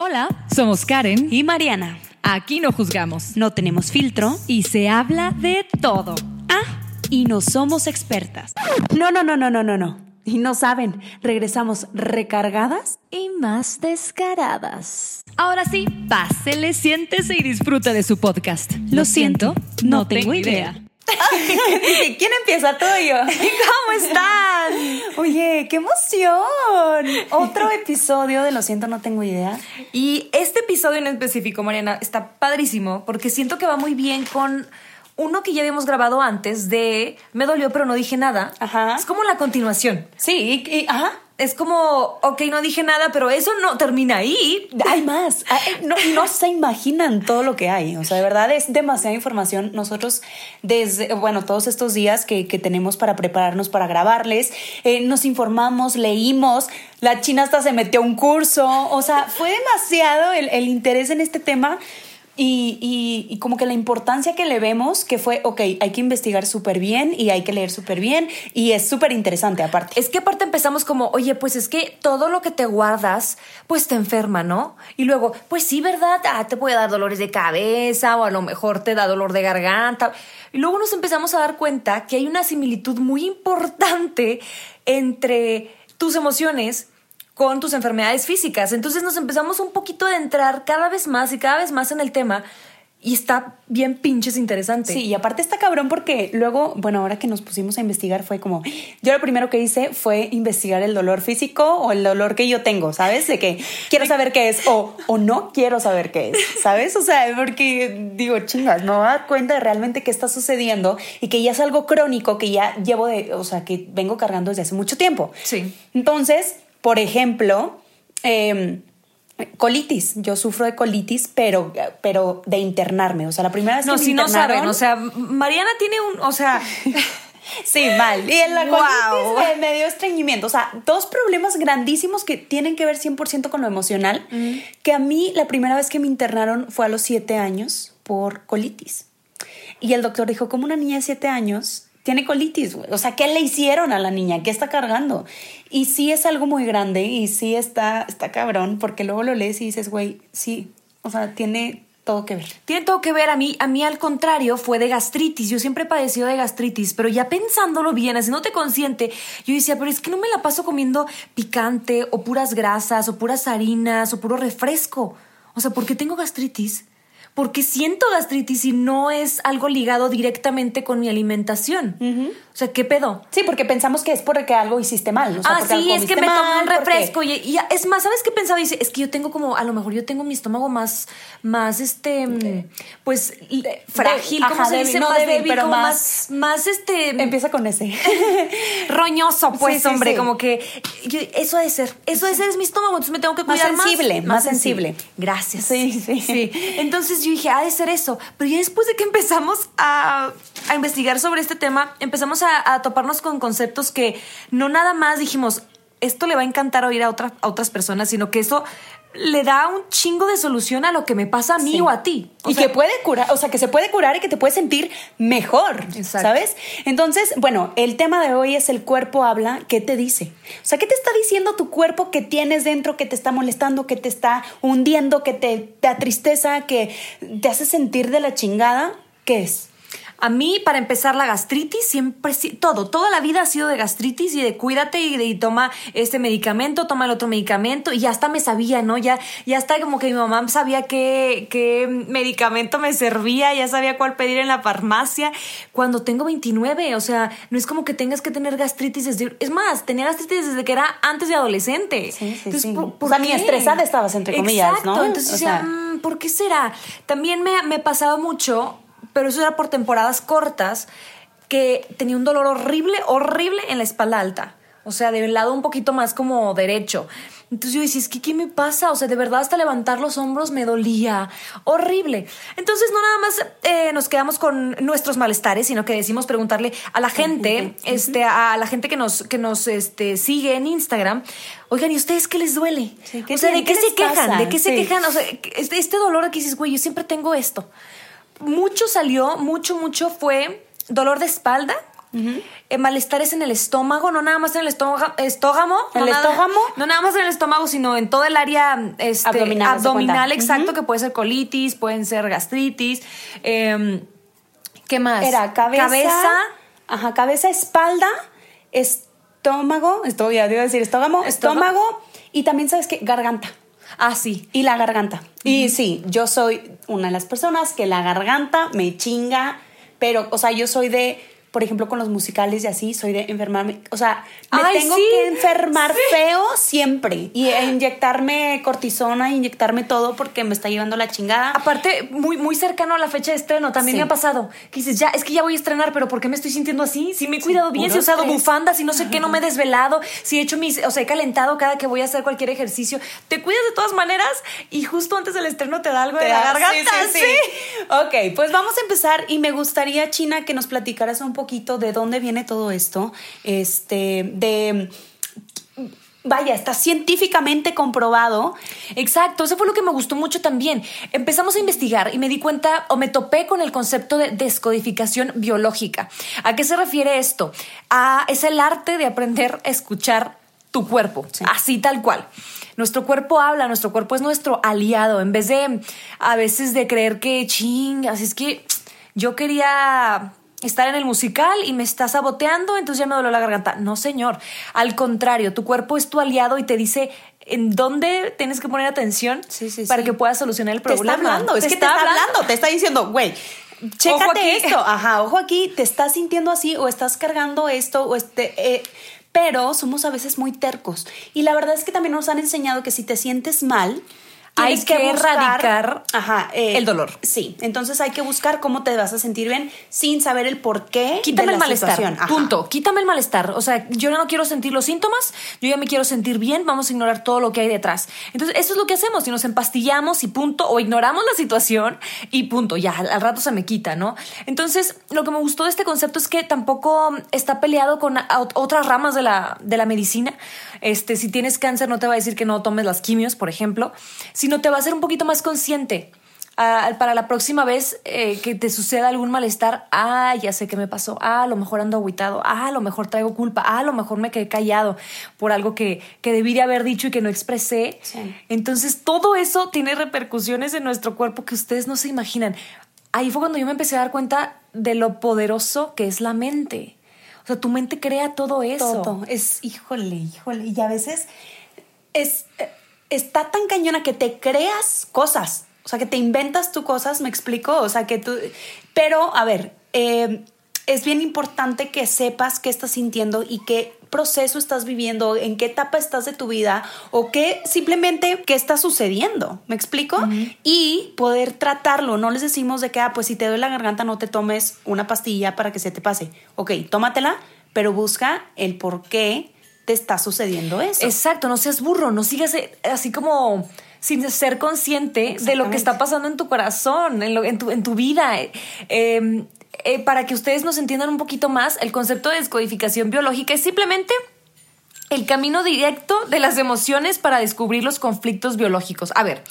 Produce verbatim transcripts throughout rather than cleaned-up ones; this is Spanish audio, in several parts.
Hola, somos Karen y Mariana. Aquí no juzgamos, no tenemos filtro y se habla de todo. Ah, y no somos expertas. No, no, no, no, no, no, no. Y no saben, regresamos recargadas y más descaradas. Ahora sí, pásele, siéntese y disfruta de su podcast. Lo siento, no, no tengo, tengo idea. idea. ¿Quién empieza? Tú y yo. ¿Cómo están? Oye, qué emoción. Otro episodio de Lo Siento, No Tengo Idea. Y este episodio en específico, Mariana, está padrísimo porque siento que va muy bien con uno que ya habíamos grabado antes de Me dolió pero no dije nada. Ajá. Es como la continuación. Sí, y, y, ajá. Es como, ok, no dije nada, pero eso no termina ahí. Hay más. No, no se imaginan todo lo que hay. O sea, de verdad es demasiada información. Nosotros desde, bueno, todos estos días que, que tenemos para prepararnos para grabarles, eh, nos informamos, leímos. La China hasta se metió a un curso. O sea, fue demasiado el, el interés en este tema. Y, y, y como que la importancia que le vemos, que fue, ok, hay que investigar súper bien y hay que leer súper bien y es súper interesante aparte. Es que aparte empezamos como, oye, pues es que todo lo que te guardas, pues te enferma, ¿no? Y luego, pues sí, ¿verdad? Ah, te puede dar dolores de cabeza o a lo mejor te da dolor de garganta. Y luego nos empezamos a dar cuenta que hay una similitud muy importante entre tus emociones con tus enfermedades físicas. Entonces nos empezamos un poquito a entrar cada vez más y cada vez más en el tema y está bien pinches interesante. Sí, y aparte está cabrón porque luego, bueno, ahora que nos pusimos a investigar fue como, yo lo primero que hice fue investigar el dolor físico o el dolor que yo tengo, ¿sabes? De que quiero saber qué es o, o no quiero saber qué es, ¿sabes? O sea, porque digo, chingas, no me voy a dar cuenta de realmente qué está sucediendo y que ya es algo crónico que ya llevo de, o sea, que vengo cargando desde hace mucho tiempo. Sí. Entonces, por ejemplo, eh, colitis. Yo sufro de colitis, pero, pero de internarme. O sea, la primera vez no, que me si internaron... No, si no saben. O sea, Mariana tiene un... O sea... Sí, mal. Y en la wow. colitis me, me dio estreñimiento. O sea, dos problemas grandísimos que tienen que ver cien por ciento con lo emocional. Mm. Que a mí la primera vez que me internaron fue a los siete años por colitis. Y el doctor dijo, ¿cómo una niña de siete años tiene colitis, güey? O sea, ¿qué le hicieron a la niña? ¿Qué está cargando? Y sí es algo muy grande y sí está, está cabrón, porque luego lo lees y dices, güey, sí, o sea, tiene todo que ver. Tiene todo que ver. A mí, a mí al contrario, fue de gastritis. Yo siempre he padecido de gastritis, pero ya pensándolo bien, haciéndote consciente, yo decía, pero es que no me la paso comiendo picante o puras grasas o puras harinas o puro refresco. O sea, ¿por qué tengo gastritis? Porque siento gastritis y no es algo ligado directamente con mi alimentación. Uh-huh. O sea, ¿qué pedo? Sí, porque pensamos que es porque algo hiciste mal. O sea, ah, porque sí, algo es que me tomé un refresco. Porque... Y, y es más, ¿sabes qué pensaba? Dice, es que yo tengo como, a lo mejor yo tengo mi estómago más, más este, de, pues, de, frágil, de, ¿cómo ajá, se débil, dice? No más débil, débil pero como más, más, este... Empieza con ese. Roñoso, pues, sí, sí, hombre, sí. Como que yo, eso ha de ser, eso ha de ser es mi estómago, entonces me tengo que cuidar más. Sensible, más, más sensible, más sensible. Gracias. Sí, sí. sí. Entonces, yo dije, ha de ser eso. Pero ya después de que empezamos a, a investigar sobre este tema, empezamos a, a toparnos con conceptos que no nada más dijimos, esto le va a encantar oír a, otra, a otras personas, sino que eso le da un chingo de solución a lo que me pasa a mí sí. o a ti. O y sea, que puede curar, o sea, que se puede curar y que te puedes sentir mejor, exacto. ¿sabes? Entonces, bueno, el tema de hoy es el cuerpo habla, ¿qué te dice? O sea, ¿qué te está diciendo tu cuerpo que tienes dentro, que te está molestando, que te está hundiendo, que te da tristeza, que te hace sentir de la chingada? ¿Qué es? A mí, para empezar, la gastritis siempre... Todo, toda la vida ha sido de gastritis y de cuídate y, de, y toma este medicamento, toma el otro medicamento. Y hasta me sabía, ¿no? Ya, ya hasta como que mi mamá sabía qué, qué medicamento me servía, ya sabía cuál pedir en la farmacia. Cuando tengo veintinueve, o sea, no es como que tengas que tener gastritis desde... Es más, tenía gastritis desde que era antes de adolescente. Sí, sí, entonces, sí. ¿por, por o sea, qué? Ni estresada estabas, entre comillas, exacto. ¿no? Entonces, o sea, sea, ¿por qué será? También me, me pasaba mucho... Pero eso era por temporadas cortas que tenía un dolor horrible, horrible en la espalda alta. o sea, del lado un poquito más como derecho. Entonces yo decía, es que ¿qué me pasa? O sea, de verdad hasta levantar los hombros me dolía. Horrible. Entonces no nada más eh, nos quedamos con nuestros malestares, sino que decimos preguntarle a la gente, uh-huh. este, a la gente que nos, que nos este, sigue en Instagram. Oigan, ¿y ustedes qué les duele? Sí, o sea, ¿de qué, qué se quejan? Pasa? ¿De qué sí. se quejan? O sea, este, este dolor aquí dices, güey, yo siempre tengo esto. Mucho salió, mucho, mucho fue dolor de espalda. Uh-huh. Eh, malestares en el estómago, no nada más en el estómago, estógamo, ¿El no, estógamo? Nada, no nada más en el estómago, sino en todo el área este, abdominal, abdominal exacto, uh-huh. que puede ser colitis, pueden ser gastritis. Eh, ¿Qué más? Era cabeza, cabeza, ajá, cabeza, espalda, estómago, esto ya debo decir estógamo, estómago, estómago y también sabes qué, garganta. Ah, sí. Y la garganta. Uh-huh. Y sí, yo soy una de las personas que la garganta me chinga, pero, o sea, yo soy de por ejemplo, con los musicales y así, soy de enfermarme. O sea, me Ay, tengo sí. que enfermar sí. feo siempre. Y e inyectarme cortisona, inyectarme todo porque me está llevando la chingada. Aparte, muy, muy cercano a la fecha de estreno, también sí. me ha pasado. Que dices, ya, es que ya voy a estrenar, pero ¿por qué me estoy sintiendo así? Si me he cuidado sí, bien, si he usado tres. bufandas, si no sé Ajá. qué, no me he desvelado, si he hecho mis... O sea, he calentado cada que voy a hacer cualquier ejercicio. Te cuidas de todas maneras y justo antes del estreno te da algo te de da, la garganta. Sí, sí, sí. sí. Ok, pues vamos a empezar y me gustaría, China, que nos platicaras un poco poquito de dónde viene todo esto, este, de, vaya, está científicamente comprobado. Exacto, eso fue lo que me gustó mucho también. Empezamos a investigar y me di cuenta o me topé con el concepto de descodificación biológica. ¿A qué se refiere esto? A, es el arte de aprender a escuchar tu cuerpo, sí. así tal cual. Nuestro cuerpo habla, nuestro cuerpo es nuestro aliado, en vez de a veces de creer que ching, así es que yo quería... estar en el musical y me está saboteando, entonces ya me dolió la garganta. No, señor. Al contrario, tu cuerpo es tu aliado y te dice en dónde tienes que poner atención sí, sí, para sí. que puedas solucionar el problema. Te está hablando, es que te está hablando, te está diciendo, güey, chécate esto. Ajá, ojo aquí, te estás sintiendo así o estás cargando esto o este... Eh. Pero somos a veces muy tercos. Y la verdad es que también nos han enseñado que si te sientes mal... Hay que, que buscar, erradicar ajá, eh, el dolor. Sí, entonces hay que buscar cómo te vas a sentir bien sin saber el porqué. Quítame de la el malestar, situación. punto. Quítame el malestar. O sea, yo ya no quiero sentir los síntomas, yo ya me quiero sentir bien, vamos a ignorar todo lo que hay detrás. Entonces, eso es lo que hacemos, si nos empastillamos y punto, o ignoramos la situación y punto, ya, al rato se me quita, ¿no? Entonces, lo que me gustó de este concepto es que tampoco está peleado con otras ramas de la, de la medicina. Este, si tienes cáncer, no te va a decir que no tomes las quimios, por ejemplo, sino te va a hacer un poquito más consciente uh, para la próxima vez eh, que te suceda algún malestar. Ah, ya sé qué me pasó. Ah, a lo mejor ando agüitado. Ah, a lo mejor traigo culpa. Ah, a lo mejor me quedé callado por algo que, que debí de haber dicho y que no expresé. Sí. Entonces, todo eso tiene repercusiones en nuestro cuerpo que ustedes no se imaginan. Ahí fue cuando yo me empecé a dar cuenta de lo poderoso que es la mente. O sea, tu mente crea todo eso. Todo. Es, híjole, híjole. Y a veces es... Eh, está tan cañona que te creas cosas, o sea, que te inventas tú cosas, ¿me explico? O sea, que tú... Pero, a ver, eh, es bien importante que sepas qué estás sintiendo y qué proceso estás viviendo, en qué etapa estás de tu vida o qué simplemente qué está sucediendo, ¿me explico? Uh-huh. Y poder tratarlo. No les decimos de que, ah, pues si te duele la garganta no te tomes una pastilla para que se te pase. Ok, tómatela, pero busca el por qué te está sucediendo eso. Exacto, no seas burro, no sigas así como sin ser consciente de lo que está pasando en tu corazón, en, lo, en, tu, en tu vida. Eh, eh, para que ustedes nos entiendan un poquito más, el concepto de descodificación biológica es simplemente el camino directo de las emociones para descubrir los conflictos biológicos. A ver,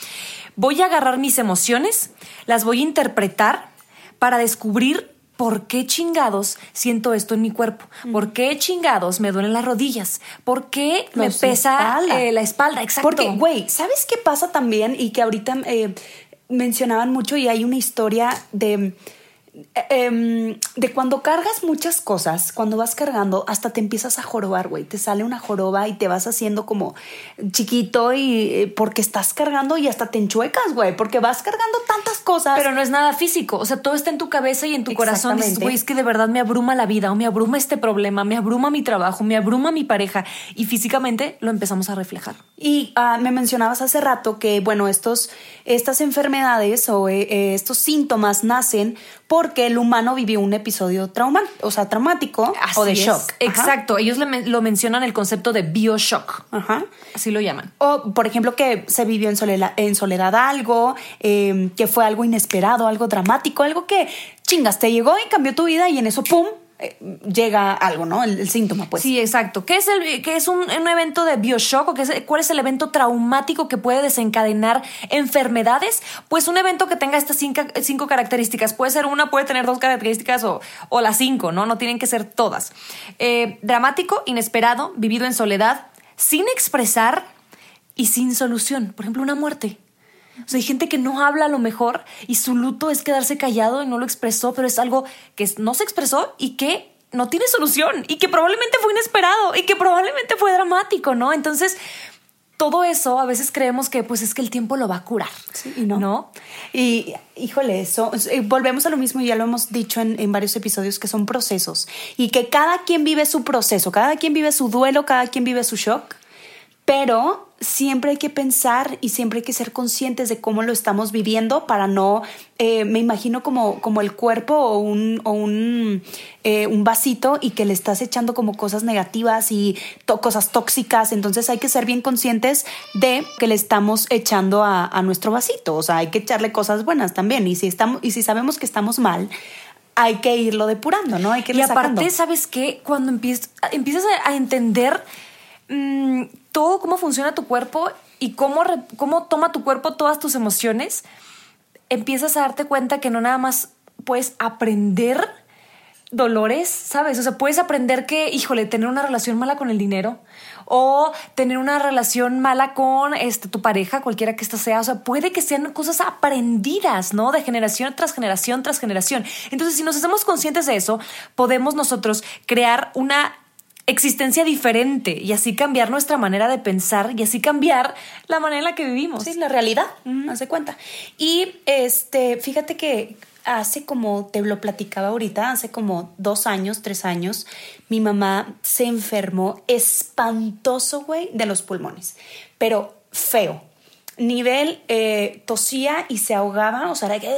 voy a agarrar mis emociones, las voy a interpretar para descubrir ¿por qué chingados siento esto en mi cuerpo? ¿Por qué chingados me duelen las rodillas? ¿Por qué me Los pesa espalda. Eh, la espalda? Exacto. Porque, güey, ¿sabes qué pasa también? Y que ahorita eh, mencionaban mucho y hay una historia de... Um, de cuando cargas muchas cosas, cuando vas cargando, hasta te empiezas a jorobar, güey. Te sale una joroba y te vas haciendo como chiquito y porque estás cargando y hasta te enchuecas, güey, porque vas cargando tantas cosas. Pero no es nada físico, o sea, todo está en tu cabeza y en tu corazón. Dices, güey, es que de verdad me abruma la vida, o me abruma este problema, me abruma mi trabajo, me abruma mi pareja, y físicamente lo empezamos a reflejar. Y uh, me mencionabas hace rato que, bueno, estos, estas enfermedades o eh, estos síntomas nacen porque el humano vivió un episodio trauma, o sea, traumático Así o de es. shock. Exacto. Ajá. Ellos le, lo mencionan el concepto de bioshock. Ajá. Así lo llaman. O, por ejemplo, que se vivió en soledad, en soledad algo, eh, que fue algo inesperado, algo dramático, algo que chingas, te llegó y cambió tu vida y en eso, pum, llega algo, ¿no? El, el síntoma, pues. Sí, exacto. ¿Qué es, el, qué es un, un evento de bioshock? ¿O qué es, cuál es el evento traumático que puede desencadenar enfermedades? Pues un evento que tenga estas cinco, cinco características. Puede ser una, puede tener dos características o, o las cinco, ¿no? No tienen que ser todas. Eh, dramático, inesperado, vivido en soledad, sin expresar y sin solución. Por ejemplo, una muerte. O sea, hay gente que no habla a lo mejor y su luto es quedarse callado y no lo expresó, pero es algo que no se expresó y que no tiene solución y que probablemente fue inesperado y que probablemente fue dramático, ¿no? Entonces, todo eso a veces creemos que pues es que el tiempo lo va a curar. Sí, y no. ¿No? Y, híjole, eso. Volvemos a lo mismo y ya lo hemos dicho en, en varios episodios, que son procesos y que cada quien vive su proceso, cada quien vive su duelo, cada quien vive su shock, pero siempre hay que pensar y siempre hay que ser conscientes de cómo lo estamos viviendo para no, eh, me imagino como, como el cuerpo o un, o un, eh, un vasito y que le estás echando como cosas negativas y to- cosas tóxicas. Entonces hay que ser bien conscientes de que le estamos echando a, a nuestro vasito. O sea, hay que echarle cosas buenas también. Y si estamos, y si sabemos que estamos mal, hay que irlo depurando, ¿no? Hay que irlo sacando. Y aparte, ¿sabes qué? Cuando empiezas, empiezas a entender mmm, todo cómo funciona tu cuerpo y cómo, re, cómo toma tu cuerpo todas tus emociones, empiezas a darte cuenta que no nada más puedes aprender dolores, ¿sabes? O sea, puedes aprender que, híjole, tener una relación mala con el dinero o tener una relación mala con este, tu pareja, cualquiera que ésta sea. O sea, puede que sean cosas aprendidas, ¿no? De generación tras generación tras generación. Entonces, si nos hacemos conscientes de eso, podemos nosotros crear una existencia diferente y así cambiar nuestra manera de pensar y así cambiar la manera en la que vivimos. Sí, la realidad, mm-hmm. Hace cuenta. Y este, fíjate que hace como, te lo platicaba ahorita, hace como dos años, tres años, mi mamá se enfermó espantoso, güey, de los pulmones, pero feo. Nivel, eh, tosía y se ahogaba, o sea, era que,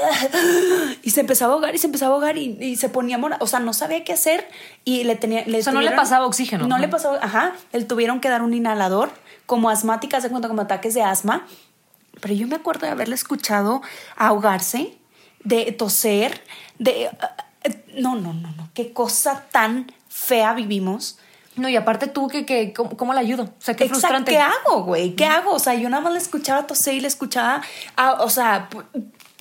y se empezaba a ahogar y se empezaba a ahogar y, y se ponía mora, o sea, no sabía qué hacer y le tenía, le o sea, tuvieron, no le pasaba oxígeno, no, ¿no? le pasaba, ajá, le tuvieron que dar un inhalador como asmática, se cuenta como ataques de asma, pero yo me acuerdo de haberle escuchado ahogarse, de toser, de, uh, no, no, no, no, qué cosa tan fea vivimos. No, y aparte tú, que, que, ¿cómo, cómo la ayudo? O sea, qué Exacto. frustrante. ¿Qué hago, güey? ¿Qué mm. hago? O sea, yo nada más la escuchaba toser y la escuchaba... Ah, o sea,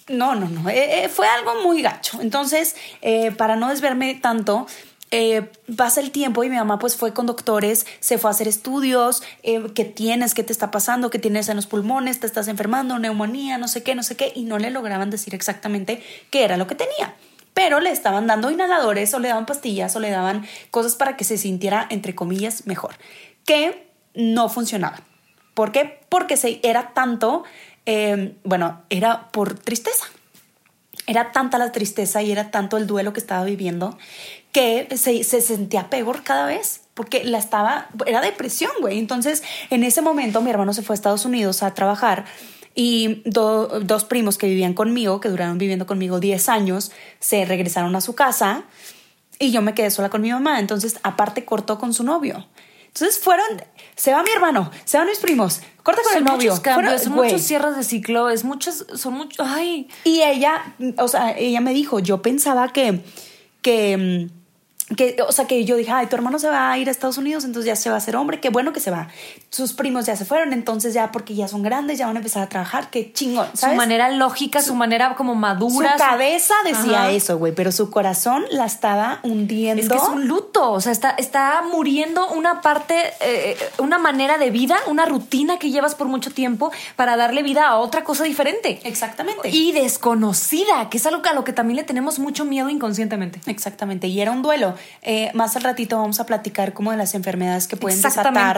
no, no, no. Eh, eh, fue algo muy gacho. Entonces, eh, para no desviarme tanto... Eh, pasa el tiempo y mi mamá pues fue con doctores, se fue a hacer estudios, eh, qué tienes, qué te está pasando, qué tienes en los pulmones, te estás enfermando, neumonía, no sé qué, no sé qué, y no le lograban decir exactamente qué era lo que tenía, pero le estaban dando inhaladores o le daban pastillas o le daban cosas para que se sintiera, entre comillas, mejor, que no funcionaban. ¿Por qué? Porque se, era tanto, eh, bueno, era por tristeza. Era tanta la tristeza y era tanto el duelo que estaba viviendo que se, se sentía peor cada vez porque la estaba... Era depresión, güey. Entonces, en ese momento, mi hermano se fue a Estados Unidos a trabajar y do, dos primos que vivían conmigo, que duraron viviendo conmigo diez años, se regresaron a su casa y yo me quedé sola con mi mamá. Entonces, aparte, cortó con su novio. Entonces fueron, se va mi hermano, se van mis primos, corta con son el novio. Muchos cambios, fueron, son wey. muchos cierres de ciclo, es muchos, son muchos, ay. Y ella, o sea, ella me dijo, yo pensaba que, que, que, o sea, que yo dije, ay, tu hermano se va a ir a Estados Unidos, entonces ya se va a hacer hombre, qué bueno que se va. Sus primos ya se fueron, entonces ya, porque ya son grandes, ya van a empezar a trabajar, qué chingón, ¿sabes? Su manera lógica, su, su manera como madura. Su cabeza su... decía Ajá. eso, güey, pero su corazón la estaba hundiendo. Es que es un luto. O sea, está, está muriendo una parte, eh, una manera de vida, una rutina que llevas por mucho tiempo para darle vida a otra cosa diferente. Exactamente. Y desconocida, que es algo a lo que también le tenemos mucho miedo inconscientemente. Exactamente. Y era un duelo. Eh, más al ratito vamos a platicar como de las enfermedades que pueden desatar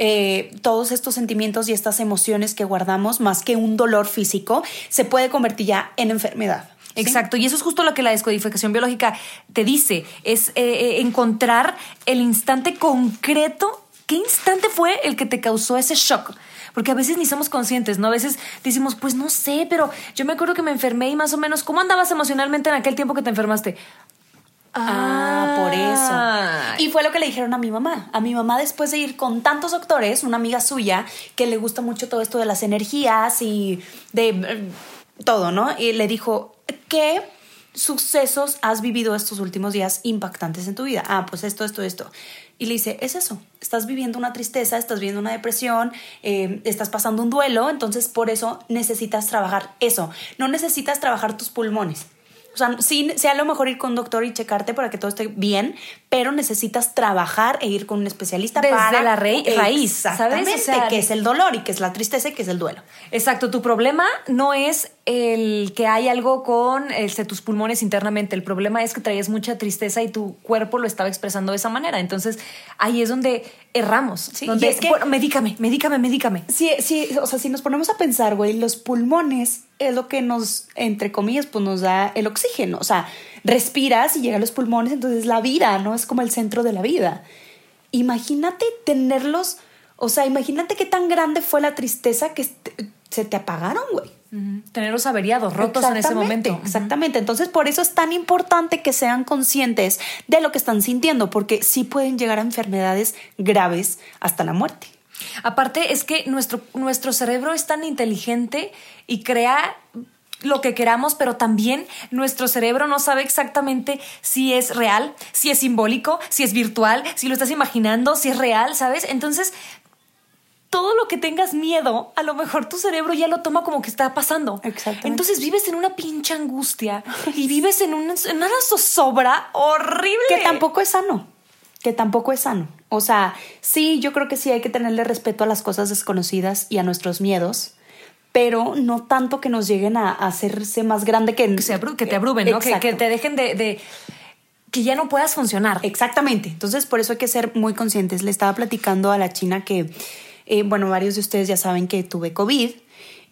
eh, todos estos sentimientos y estas emociones que guardamos, más que un dolor físico, se puede convertir ya en enfermedad. ¿Sí? Exacto, y eso es justo lo que la descodificación biológica te dice, es eh, encontrar el instante concreto, qué instante fue el que te causó ese shock, Porque a veces ni somos conscientes, ¿no? A veces decimos, pues no sé, pero yo me acuerdo que me enfermé y más o menos, ¿cómo andabas emocionalmente en aquel tiempo que te enfermaste? Ah, por eso. Y fue lo que le dijeron a mi mamá. A mi mamá, después de ir con tantos doctores, una amiga suya que le gusta mucho todo esto de las energías y de eh, todo, ¿no? Y le dijo, ¿qué sucesos has vivido estos últimos días impactantes en tu vida? Ah, pues esto, esto, esto. Y le dice, es eso, estás viviendo una tristeza, estás viviendo una depresión, eh, estás pasando un duelo, entonces por eso necesitas trabajar eso. No necesitas trabajar tus pulmones. O sea, sí, sí, a lo mejor ir con un doctor y checarte para que todo esté bien, pero necesitas trabajar e ir con un especialista desde para... la rey, raíz, ¿sabes? O sea, que es el dolor y que es la tristeza y que es el duelo. Exacto, tu problema no es el que hay algo con este, tus pulmones internamente, el problema es que traías mucha tristeza y tu cuerpo lo estaba expresando de esa manera, entonces ahí es donde erramos, ¿sí? Donde, y es que, bueno, medícame, medícame, medícame. Sí, sí, o sea, si nos ponemos a pensar, güey, los pulmones es lo que nos, entre comillas, pues nos da el oxígeno. O sea, respiras y llegan a los pulmones, entonces la vida, ¿no? Es como el centro de la vida. Imagínate tenerlos, o sea, imagínate qué tan grande fue la tristeza que se te apagaron, güey. Uh-huh. Tenerlos averiados, rotos en ese momento. Exactamente. Uh-huh. Entonces, por eso es tan importante que sean conscientes de lo que están sintiendo, porque sí pueden llegar a enfermedades graves hasta la muerte. Aparte es que nuestro, nuestro cerebro es tan inteligente y crea lo que queramos, pero también nuestro cerebro no sabe exactamente si es real, si es simbólico, si es virtual, si lo estás imaginando, si es real, ¿sabes? Entonces, todo lo que tengas miedo, a lo mejor tu cerebro ya lo toma como que está pasando. Exactamente. Entonces vives en una pinche angustia y vives en una, en una zozobra horrible. Que tampoco es sano. Que tampoco es sano. O sea, sí, yo creo que sí hay que tenerle respeto a las cosas desconocidas y a nuestros miedos, pero no tanto que nos lleguen a, a hacerse más grande que... Que, se abru- que te abrumen, ¿no? Que, que te dejen de, de... que ya no puedas funcionar. Exactamente. Entonces, por eso hay que ser muy conscientes. Le estaba platicando a la China que, eh, bueno, varios de ustedes ya saben que tuve COVID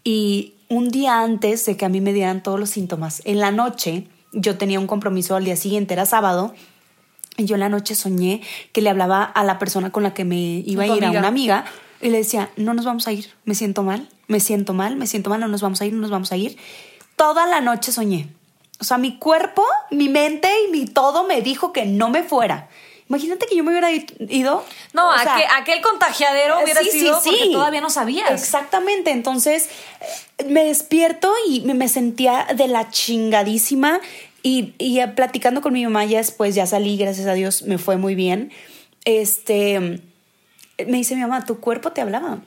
y un día antes de que a mí me dieran todos los síntomas, en la noche, yo tenía un compromiso al día siguiente, era sábado, y yo en la noche soñé que le hablaba a la persona con la que me iba a ir, amiga. A una amiga, y le decía, no nos vamos a ir, me siento mal, me siento mal, me siento mal, no nos vamos a ir, no nos vamos a ir. Toda la noche soñé. O sea, mi cuerpo, mi mente y mi todo me dijo que no me fuera. Imagínate que yo me hubiera ido. No, aquel, sea, aquel contagiadero hubiera sí, sido sí, porque sí. Todavía no sabías. Exactamente. Entonces me despierto y me sentía de la chingadísima. Y, y platicando con mi mamá ya después, ya salí, gracias a Dios, me fue muy bien. Este, me dice mi mamá, tu cuerpo te hablaba.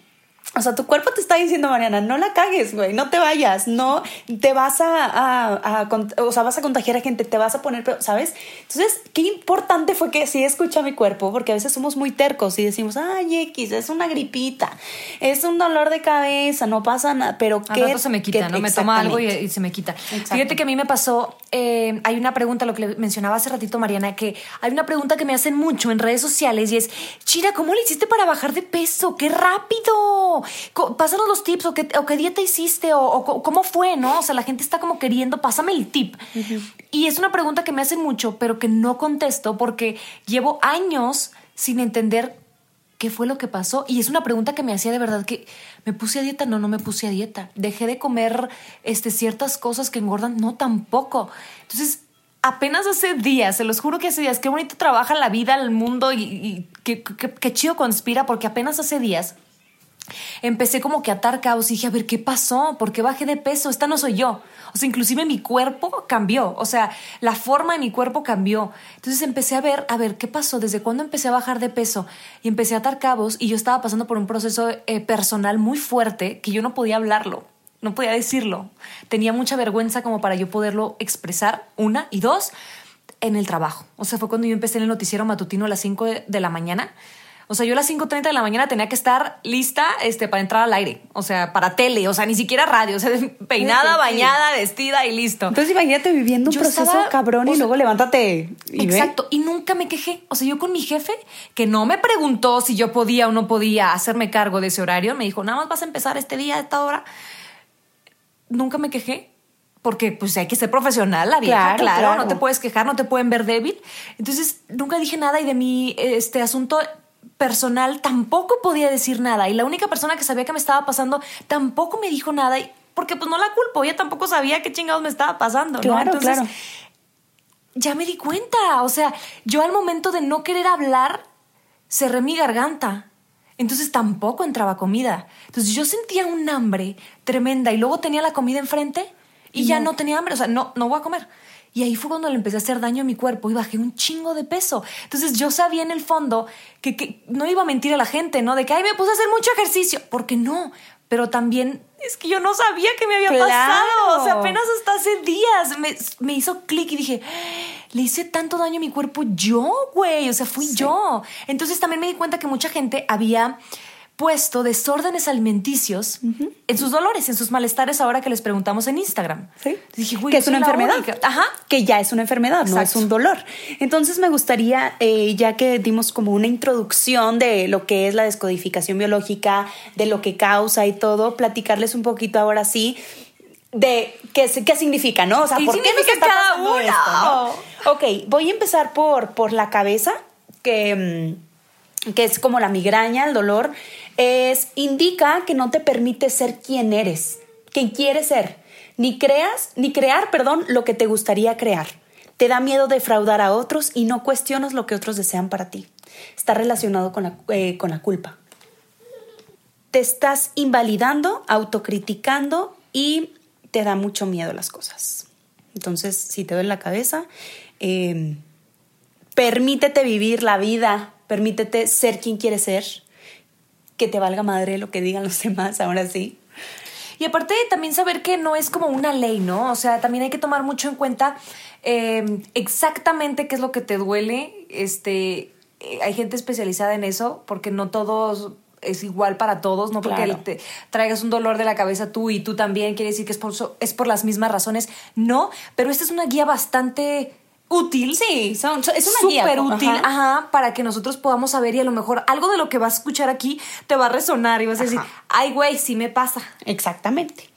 O sea, tu cuerpo te está diciendo, Mariana, no la cagues, güey, no te vayas, no te vas a, a, a, o sea, vas a contagiar a gente, te vas a poner, ¿sabes? Entonces, qué importante fue que sí escucha mi cuerpo, porque a veces somos muy tercos y decimos, ay, X, es una gripita, es un dolor de cabeza, no pasa nada, pero que... Al rato se me quita, ¿no? Me toma algo y, y se me quita. Fíjate que a mí me pasó, eh, hay una pregunta, lo que le mencionaba hace ratito, Mariana, que hay una pregunta que me hacen mucho en redes sociales y es, Chira, ¿cómo le hiciste para bajar de peso? ¡Qué rápido! Pásanos los tips o qué, o qué dieta hiciste o, o cómo fue, ¿no? O sea, la gente está como queriendo, pásame el tip. Uh-huh. Y es una pregunta que me hacen mucho, pero que no contesto porque llevo años sin entender qué fue lo que pasó. Y es una pregunta que me hacía de verdad que ¿me puse a dieta? No, no me puse a dieta. ¿Dejé de comer este, ciertas cosas que engordan? No, tampoco. Entonces, apenas hace días, se los juro que hace días, qué bonito trabaja la vida, el mundo y, y qué, qué, qué chido conspira, porque apenas hace días empecé como que a atar cabos y dije, a ver, ¿qué pasó? ¿Por qué bajé de peso? Esta no soy yo. O sea, inclusive mi cuerpo cambió. O sea, la forma de mi cuerpo cambió. Entonces empecé a ver, a ver, ¿qué pasó? ¿Desde cuándo empecé a bajar de peso? Y empecé a atar cabos y yo estaba pasando por un proceso eh, personal muy fuerte que yo no podía hablarlo. No podía decirlo. Tenía mucha vergüenza como para yo poderlo expresar, una. Y dos, en el trabajo. O sea, fue cuando yo empecé en el noticiero matutino a las cinco de la mañana. O sea, yo a las cinco treinta de la mañana tenía que estar lista este, para entrar al aire. O sea, para tele. O sea, ni siquiera radio. O sea, peinada, bañada, vestida y listo. Entonces, imagínate viviendo un yo proceso estaba, cabrón y sea, luego levántate y exacto. Ve. Y nunca me quejé. O sea, yo con mi jefe, que no me preguntó si yo podía o no podía hacerme cargo de ese horario, me dijo, nada más vas a empezar este día, esta hora. Nunca me quejé. Porque pues hay que ser profesional, la vieja, claro, claro, claro. No te puedes quejar, no te pueden ver débil. Entonces, nunca dije nada y de mi este asunto personal tampoco podía decir nada, y la única persona que sabía que me estaba pasando tampoco me dijo nada, porque pues no la culpo, ella tampoco sabía qué chingados me estaba pasando, ¿no? Claro, entonces, claro. Ya me di cuenta, o sea, yo al momento de no querer hablar, cerré mi garganta. Entonces tampoco entraba comida. Entonces yo sentía un hambre tremenda y luego tenía la comida enfrente y no. ya no tenía hambre, o sea, no, no voy a comer. Y ahí fue cuando le empecé a hacer daño a mi cuerpo y bajé un chingo de peso. Entonces yo sabía en el fondo que, que no iba a mentir a la gente, ¿no? De que, ay, me puse a hacer mucho ejercicio. Porque no, pero también es que yo no sabía que me había claro. pasado. O sea, apenas hasta hace días me, me hizo clic y dije, le hice tanto daño a mi cuerpo yo, güey. O sea, fui sí. yo. Entonces también me di cuenta que mucha gente había puesto desórdenes alimenticios uh-huh. en sus dolores, en sus malestares, ahora que les preguntamos en Instagram. Sí. Dije, que es una enfermedad. Ajá. Que ya es una enfermedad, exacto. no es un dolor. Entonces me gustaría, eh, ya que dimos como una introducción de lo que es la descodificación biológica, de lo que causa y todo, platicarles un poquito ahora sí de qué, qué significa, ¿no? O sea, ¿por qué nos está pasando esto, no? Ok, voy a empezar por, por la cabeza, que... Mmm, que es como la migraña, el dolor, es, indica que no te permite ser quien eres, quien quieres ser, ni creas, ni crear, perdón, lo que te gustaría crear. Te da miedo defraudar a otros y no cuestionas lo que otros desean para ti. Está relacionado con la, eh, con la culpa. Te estás invalidando, autocriticando y te da mucho miedo las cosas. Entonces, si te duele la cabeza, eh, permítete vivir la vida. Permítete ser quien quieres ser, que te valga madre lo que digan los demás, ahora sí. Y aparte también saber que no es como una ley, ¿no? O sea, también hay que tomar mucho en cuenta eh, exactamente qué es lo que te duele. Este, eh, hay gente especializada en eso, porque no todos... es igual para todos, no porque claro. te traigas un dolor de la cabeza tú y tú también, quiere decir que es por, es por las mismas razones. No, pero esta es una guía bastante... útil. Sí, son, son, es una guía. Súper útil, ajá. ajá, para que nosotros podamos saber, y a lo mejor algo de lo que vas a escuchar aquí te va a resonar y vas ajá. a decir, ay, güey, sí me pasa. Exactamente.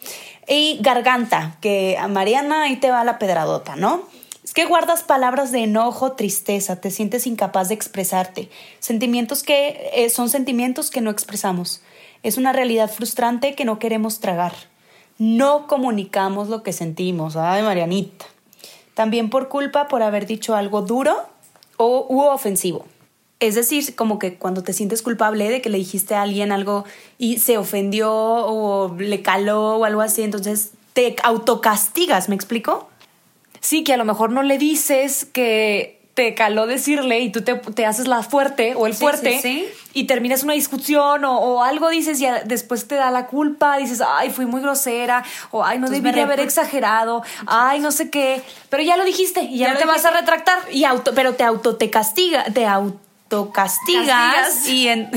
Y garganta, que a Mariana ahí te va la pedradota, ¿no? Es que guardas palabras de enojo, tristeza, te sientes incapaz de expresarte. Sentimientos que eh, son sentimientos que no expresamos. Es una realidad frustrante que no queremos tragar. No comunicamos lo que sentimos. Ay, Marianita. También por culpa por haber dicho algo duro o u ofensivo. Es decir, como que cuando te sientes culpable de que le dijiste a alguien algo y se ofendió o le caló o algo así, entonces te autocastigas, ¿me explico? Sí, que a lo mejor no le dices que te caló decirle y tú te, te haces la fuerte o el sí, fuerte sí, sí. y terminas una discusión o, o algo dices y después te da la culpa, dices, ay, fui muy grosera, o ay, no debí haber exagerado, entonces, ay, no sé qué, pero ya lo dijiste y ya, ya no te dijiste. Vas a retractar y auto, pero te auto te castiga, te autocastigas y, en,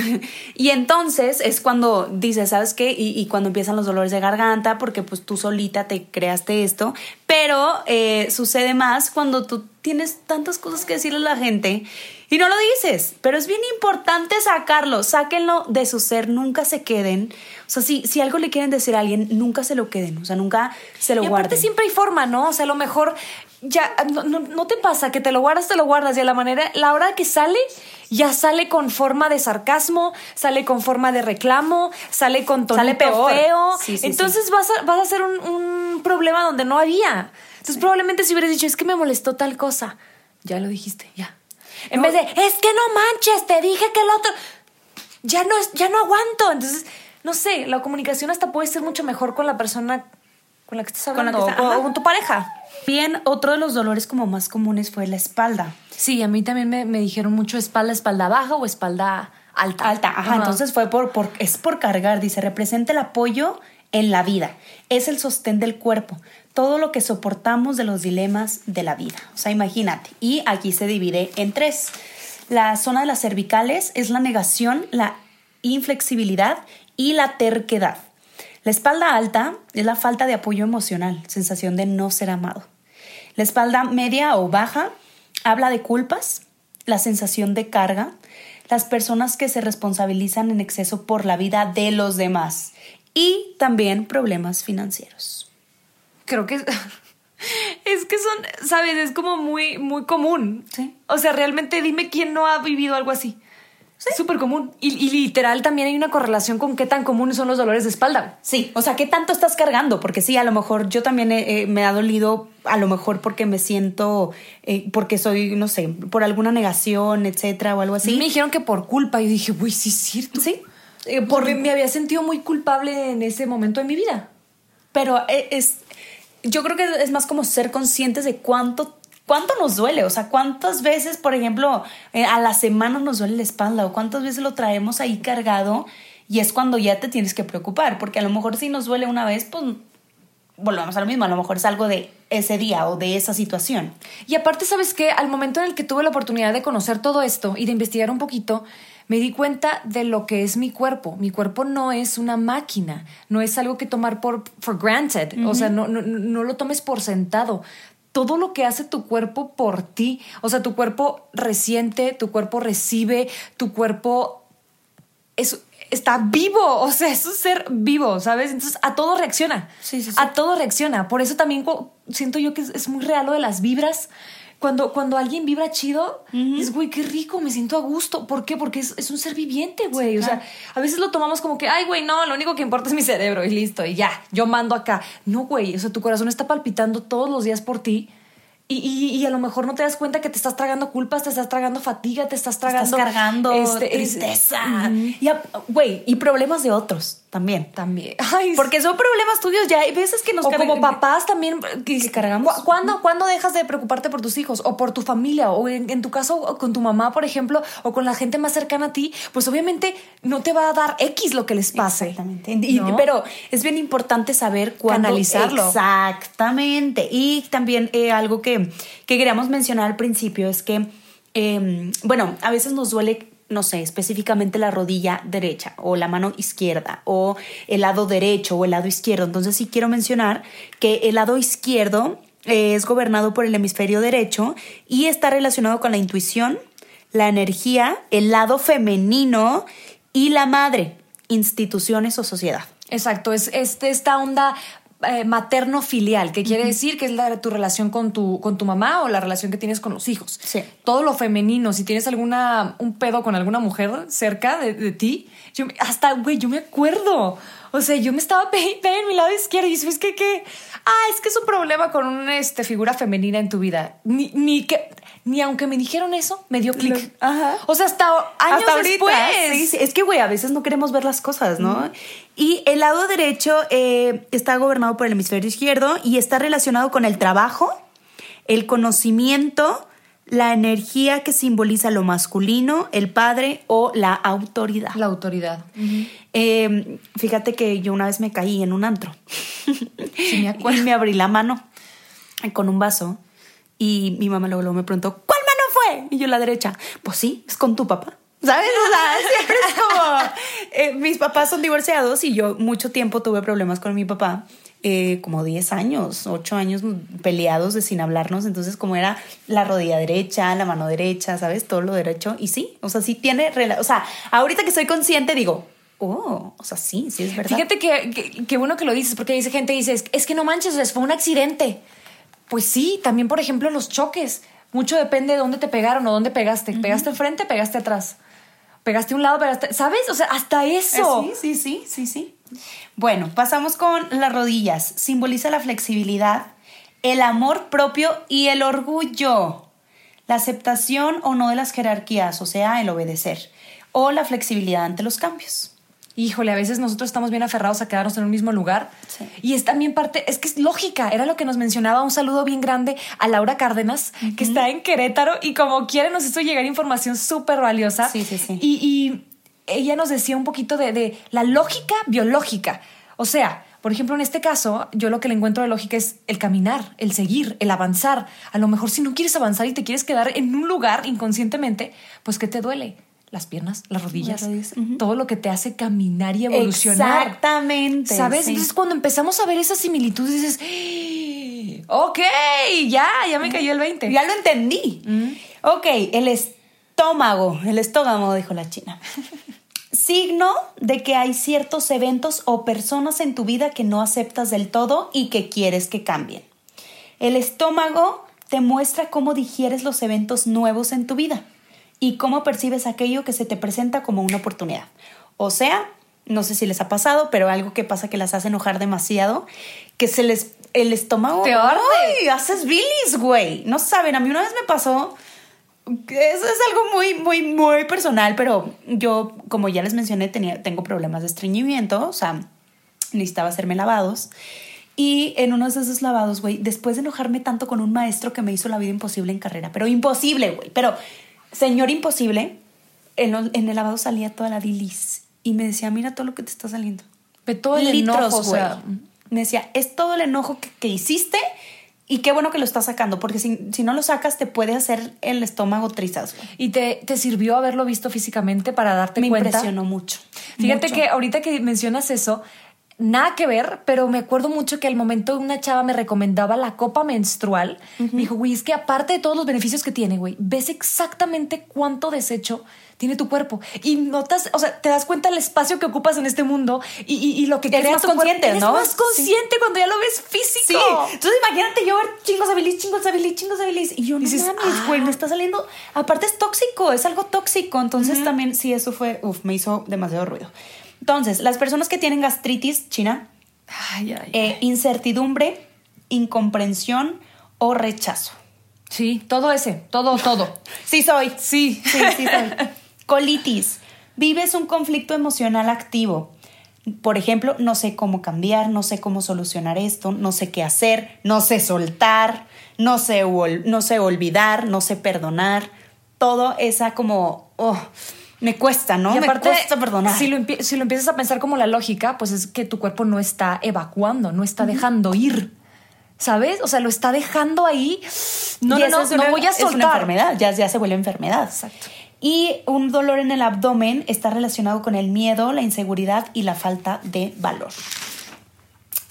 y entonces es cuando dices, ¿sabes qué? Y, y cuando empiezan los dolores de garganta porque pues tú solita te creaste esto, pero eh, sucede más cuando tú tienes tantas cosas que decirle a la gente y no lo dices, pero es bien importante sacarlo, sáquenlo de su ser, nunca se queden, o sea, si, si algo le quieren decir a alguien, nunca se lo queden, o sea, nunca se lo guarden. Y aparte guarden. Siempre hay forma, ¿no? O sea, a lo mejor ya, no, no, no te pasa que te lo guardas, te lo guardas y a la manera, la hora que sale, ya sale con forma de sarcasmo, sale con forma de reclamo, sale con tonito feo, sí, sí, entonces sí. vas a, vas a hacer un, un problema donde no había. Entonces probablemente si hubieras dicho, es que me molestó tal cosa. Ya lo dijiste, ya. En no, vez de, es que no manches, te dije que el otro... Ya no, ya no aguanto. Entonces, no sé, la comunicación hasta puede ser mucho mejor con la persona con la que estás hablando. Con, la que está, o, o con tu pareja. Bien, otro de los dolores como más comunes fue la espalda. Sí, a mí también me, me dijeron mucho espalda, espalda baja o espalda alta. Alta, ajá. Uh-huh. Entonces fue por, por... Es por cargar, dice, representa el apoyo en la vida. Es el sostén del cuerpo. Todo lo que soportamos de los dilemas de la vida. O sea, imagínate. Y aquí se divide en tres. La zona de las cervicales es la negación, la inflexibilidad y la terquedad. La espalda alta es la falta de apoyo emocional, sensación de no ser amado. La espalda media o baja habla de culpas, la sensación de carga, las personas que se responsabilizan en exceso por la vida de los demás y también problemas financieros. Creo que es que son, ¿sabes? Es como muy, muy común. Sí. O sea, realmente dime quién no ha vivido algo así. Sí. Súper común. Y, y literal también hay una correlación con qué tan comunes son los dolores de espalda. Sí, o sea, qué tanto estás cargando. Porque sí, a lo mejor yo también eh, me ha dolido, a lo mejor porque me siento, eh, porque soy, no sé, por alguna negación, etcétera, o algo así. Y me dijeron que por culpa. Yo dije, uy, sí es cierto. Sí. Eh, porque me había sentido muy culpable en ese momento de mi vida. Pero es, yo creo que es más como ser conscientes de cuánto ¿Cuánto nos duele? O sea, ¿cuántas veces, por ejemplo, eh, a la semana nos duele la espalda? ¿O cuántas veces lo traemos ahí cargado? Y es cuando ya te tienes que preocupar. Porque a lo mejor si nos duele una vez, pues volvemos a lo mismo. A lo mejor es algo de ese día o de esa situación. Y aparte, ¿sabes qué? Al momento en el que tuve la oportunidad de conocer todo esto y de investigar un poquito, me di cuenta de lo que es mi cuerpo. Mi cuerpo no es una máquina. No es algo que tomar por for granted. Uh-huh. O sea, no, no, no lo tomes por sentado. Todo lo que hace tu cuerpo por ti. O sea, tu cuerpo resiente, tu cuerpo recibe, tu cuerpo es, está vivo. O sea, es un ser vivo, ¿sabes? Entonces, a todo reacciona. Sí, sí, sí. A todo reacciona. Por eso también siento yo que es, es muy real lo de las vibras. Cuando, cuando alguien vibra chido, uh-huh. es, güey, qué rico, me siento a gusto. ¿Por qué? Porque es, es un ser viviente, güey. Sí, o claro. sea, a veces lo tomamos como que, ay, güey, no, lo único que importa es mi cerebro y listo, y ya, yo mando acá. No, güey, o sea, tu corazón está palpitando todos los días por ti y, y, y a lo mejor no te das cuenta que te estás tragando culpas, te estás tragando fatiga, te estás tragando... Te estás cargando este, tristeza. Güey, uh-huh. y, y problemas de otros también. También. Ay, porque son problemas tuyos ya. Hay veces que nos... O cargan, como papás también que, que cargamos. ¿cu- ¿cuándo, ¿Cuándo dejas de preocuparte por tus hijos? O por tu familia. O en, en tu caso con tu mamá, por ejemplo. O con la gente más cercana a ti. Pues obviamente no te va a dar X lo que les pase. Exactamente. Y, ¿no? Pero es bien importante saber cuándo... Canalizarlo. Exactamente. Y también eh, algo que, que queríamos mencionar al principio es que, eh, bueno, a veces nos duele... no sé, específicamente la rodilla derecha o la mano izquierda o el lado derecho o el lado izquierdo. Entonces sí quiero mencionar que el lado izquierdo es gobernado por el hemisferio derecho y está relacionado con la intuición, la energía, el lado femenino y la madre, instituciones o sociedad. Exacto, es, es esta onda... Eh, materno-filial, que quiere uh-huh. decir que es la, tu relación con tu, con tu mamá o la relación que tienes con los hijos. Sí. Todo lo femenino, si tienes alguna un pedo con alguna mujer cerca de, de ti, yo, hasta, güey, yo me acuerdo. O sea, yo me estaba pe- pe- en mi lado izquierdo y dices, es que, ¿qué? Ah, es que es un problema con una este, figura femenina en tu vida. Ni, ni que... Ni aunque me dijeron eso, me dio clic. O sea, hasta años hasta después. Sí, sí. Es que, güey, a veces no queremos ver las cosas, ¿no? Mm. Y el lado derecho eh, está gobernado por el hemisferio izquierdo y está relacionado con el trabajo, el conocimiento, la energía que simboliza lo masculino, el padre o la autoridad. La autoridad. Uh-huh. Eh, fíjate que yo una vez me caí en un antro. Sí, me acuerdo. Y me abrí la mano con un vaso. Y mi mamá luego, luego me preguntó, ¿cuál mano fue? Y yo, la derecha. Pues sí, es con tu papá. ¿Sabes? O sea, siempre es como... Eh, mis papás son divorciados y yo mucho tiempo tuve problemas con mi papá. Eh, como diez años, ocho años peleados de sin hablarnos. Entonces, como era la rodilla derecha, la mano derecha, ¿sabes? Todo lo derecho. Y sí, o sea, sí tiene... Rela- o sea, ahorita que soy consciente digo... Oh, o sea, sí, sí es verdad. Fíjate que, que, que bueno que lo dices, porque dice gente dice, es que no manches, o sea, fue un accidente. Pues sí, también, por ejemplo, los choques. Mucho depende de dónde te pegaron o dónde pegaste. Uh-huh. ¿Pegaste enfrente, pegaste atrás? ¿Pegaste a un lado, pegaste...? ¿Sabes? O sea, hasta eso. Eh, sí, sí, sí, sí, sí. Bueno, pasamos con las rodillas. Simboliza la flexibilidad, el amor propio y el orgullo. La aceptación o no de las jerarquías, o sea, el obedecer. O la flexibilidad ante los cambios. Híjole, a veces nosotros estamos bien aferrados a quedarnos en un mismo lugar. Sí. Y es también parte... Es que es lógica. Era lo que nos mencionaba. Un saludo bien grande a Laura Cárdenas, uh-huh. que está en Querétaro. Y como quiere, nos hizo llegar información súper valiosa. Sí, sí, sí. Y, y ella nos decía un poquito de, de la lógica biológica. O sea, por ejemplo, en este caso, yo lo que le encuentro de lógica es el caminar, el seguir, el avanzar. A lo mejor si no quieres avanzar y te quieres quedar en un lugar inconscientemente, pues ¿qué te duele? Las piernas, las rodillas, las rodillas. Uh-huh. Todo lo que te hace caminar y evolucionar. Exactamente. ¿Sabes? Sí. Entonces, cuando empezamos a ver esas similitudes, dices, ok, ya, ya me cayó el veinte. Ya lo entendí. Uh-huh. Ok, el estómago, el estómago, dijo la China. Signo de que hay ciertos eventos o personas en tu vida que no aceptas del todo y que quieres que cambien. El estómago te muestra cómo digieres los eventos nuevos en tu vida. y cómo percibes aquello que se te presenta como una oportunidad. O sea, no sé si les ha pasado, pero algo que pasa que las hace enojar demasiado, que se les el estómago... ¡Te arde! ¡Ay, haces bilis, güey! No saben, a mí una vez me pasó... Eso es algo muy, muy, muy personal, pero yo, como ya les mencioné, tenía, tengo problemas de estreñimiento, o sea, necesitaba hacerme lavados. Y en uno de esos lavados, güey, después de enojarme tanto con un maestro que me hizo la vida imposible en carrera, pero imposible, güey, pero señor imposible, en, lo, en el lavado salía toda la bilis y me decía, mira todo lo que te está saliendo. Pero todo el litros, enojo, güey. O sea, me decía, es todo el enojo que, que hiciste. Y qué bueno que lo estás sacando, porque si, si no lo sacas te puede hacer el estómago trizas. ¿Y te, te sirvió haberlo visto físicamente para darte me cuenta? Me impresionó mucho. Fíjate mucho. Que ahorita que mencionas eso, nada que ver, pero me acuerdo mucho que al momento una chava me recomendaba la copa menstrual. Uh-huh. Me dijo, güey, es que aparte de todos los beneficios que tiene, güey, ves exactamente cuánto desecho tiene tu cuerpo y notas, o sea, te das cuenta el espacio que ocupas en este mundo y, y, y lo que creas tu cuerpo. Eres ¿no? más consciente, sí. Cuando ya lo ves físico. Sí. Entonces imagínate yo ver chingos de bilis, chingos de bilis, chingos de bilis y yo no dices, mames, güey, ah. me está saliendo. Aparte es tóxico, es algo tóxico. Entonces uh-huh. también sí, eso fue, uff, me hizo demasiado ruido. Entonces, las personas que tienen gastritis, China, ay, ay, ay. Eh, incertidumbre, incomprensión o rechazo. Sí, todo ese, todo, todo. Sí soy. Sí, sí, sí soy. Colitis. Vives un conflicto emocional activo. Por ejemplo, no sé cómo cambiar, no sé cómo solucionar esto, no sé qué hacer, no sé soltar, no sé, ol- no sé olvidar, no sé perdonar. Todo esa como... Oh, me cuesta, ¿no? Y aparte, me cuesta perdonar. Si lo, si lo empiezas a pensar como la lógica, pues es que tu cuerpo no está evacuando, no está dejando uh-huh. ir. ¿Sabes? O sea, lo está dejando ahí. No, no, no, no una, voy a soltar. Es una enfermedad, ya, ya se vuelve enfermedad. Exacto. Y un dolor en el abdomen está relacionado con el miedo, la inseguridad y la falta de valor.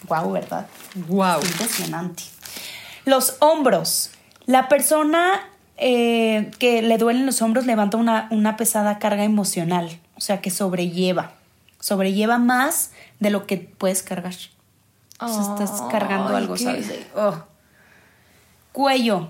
Guau, ¿verdad? Guau. Es impresionante. Los hombros. La persona eh, que le duelen los hombros levanta una, una pesada carga emocional. O sea, que sobrelleva. Sobrelleva más de lo que puedes cargar. O sea, estás cargando oh, algo, ¿qué? ¿Sabes? Oh. Cuello.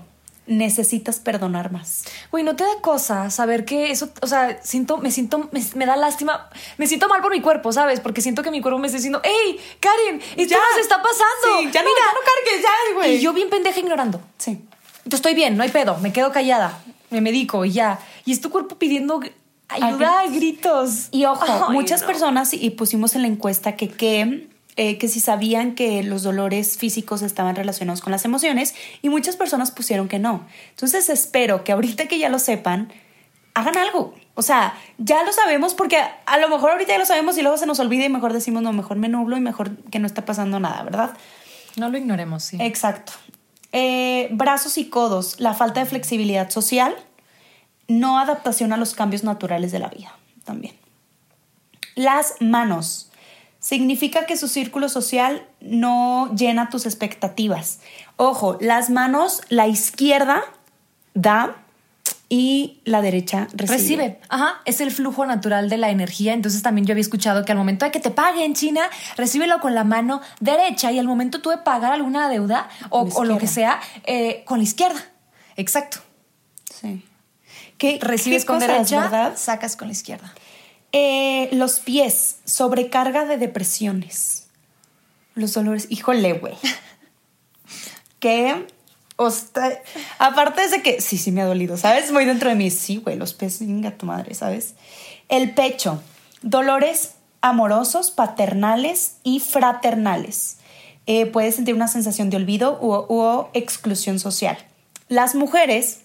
Necesitas perdonar más. Güey, ¿no te da cosa saber que eso, o sea, siento, me siento, me, me da lástima, me siento mal por mi cuerpo, ¿sabes? Porque siento que mi cuerpo me está diciendo, ¡ey, Karen, esto ya nos está pasando! Sí, ya, no, ya no cargues, ya, güey. Y yo bien pendeja ignorando. Sí. Yo estoy bien, no hay pedo, me quedo callada, me medico y ya. Y es tu cuerpo pidiendo ayuda a gritos. Y ojo, ay, muchas no. personas, y pusimos en la encuesta que qué... Eh, que si sabían que los dolores físicos estaban relacionados con las emociones y muchas personas pusieron que no. Entonces espero que ahorita que ya lo sepan, hagan algo. O sea, ya lo sabemos porque a, a lo mejor ahorita ya lo sabemos y luego se nos olvida y mejor decimos, no, mejor me nublo y mejor que no está pasando nada, ¿verdad? No lo ignoremos, sí. Exacto. Eh, brazos y codos, la falta de flexibilidad social, no adaptación a los cambios naturales de la vida también. Las manos. Significa que su círculo social no llena tus expectativas. Ojo, las manos, la izquierda da y la derecha recibe. Recibe, ajá. Es el flujo natural de la energía. Entonces también yo había escuchado que al momento de que te paguen, China, recíbelo con la mano derecha y al momento tú de pagar alguna deuda o, o lo que sea, eh, con la izquierda. Exacto. Sí. ¿Qué, recibes ¿qué con cosas, derecha, ¿verdad? Sacas con la izquierda. Eh, los pies, sobrecarga de depresiones. Los dolores, híjole, güey. Que, hosta... aparte es de que, sí, sí me ha dolido, ¿sabes? Voy dentro de mí, sí, güey, los pies, venga tu madre, ¿sabes? El pecho, dolores amorosos, paternales y fraternales. Eh, puedes sentir una sensación de olvido o, o exclusión social. Las mujeres...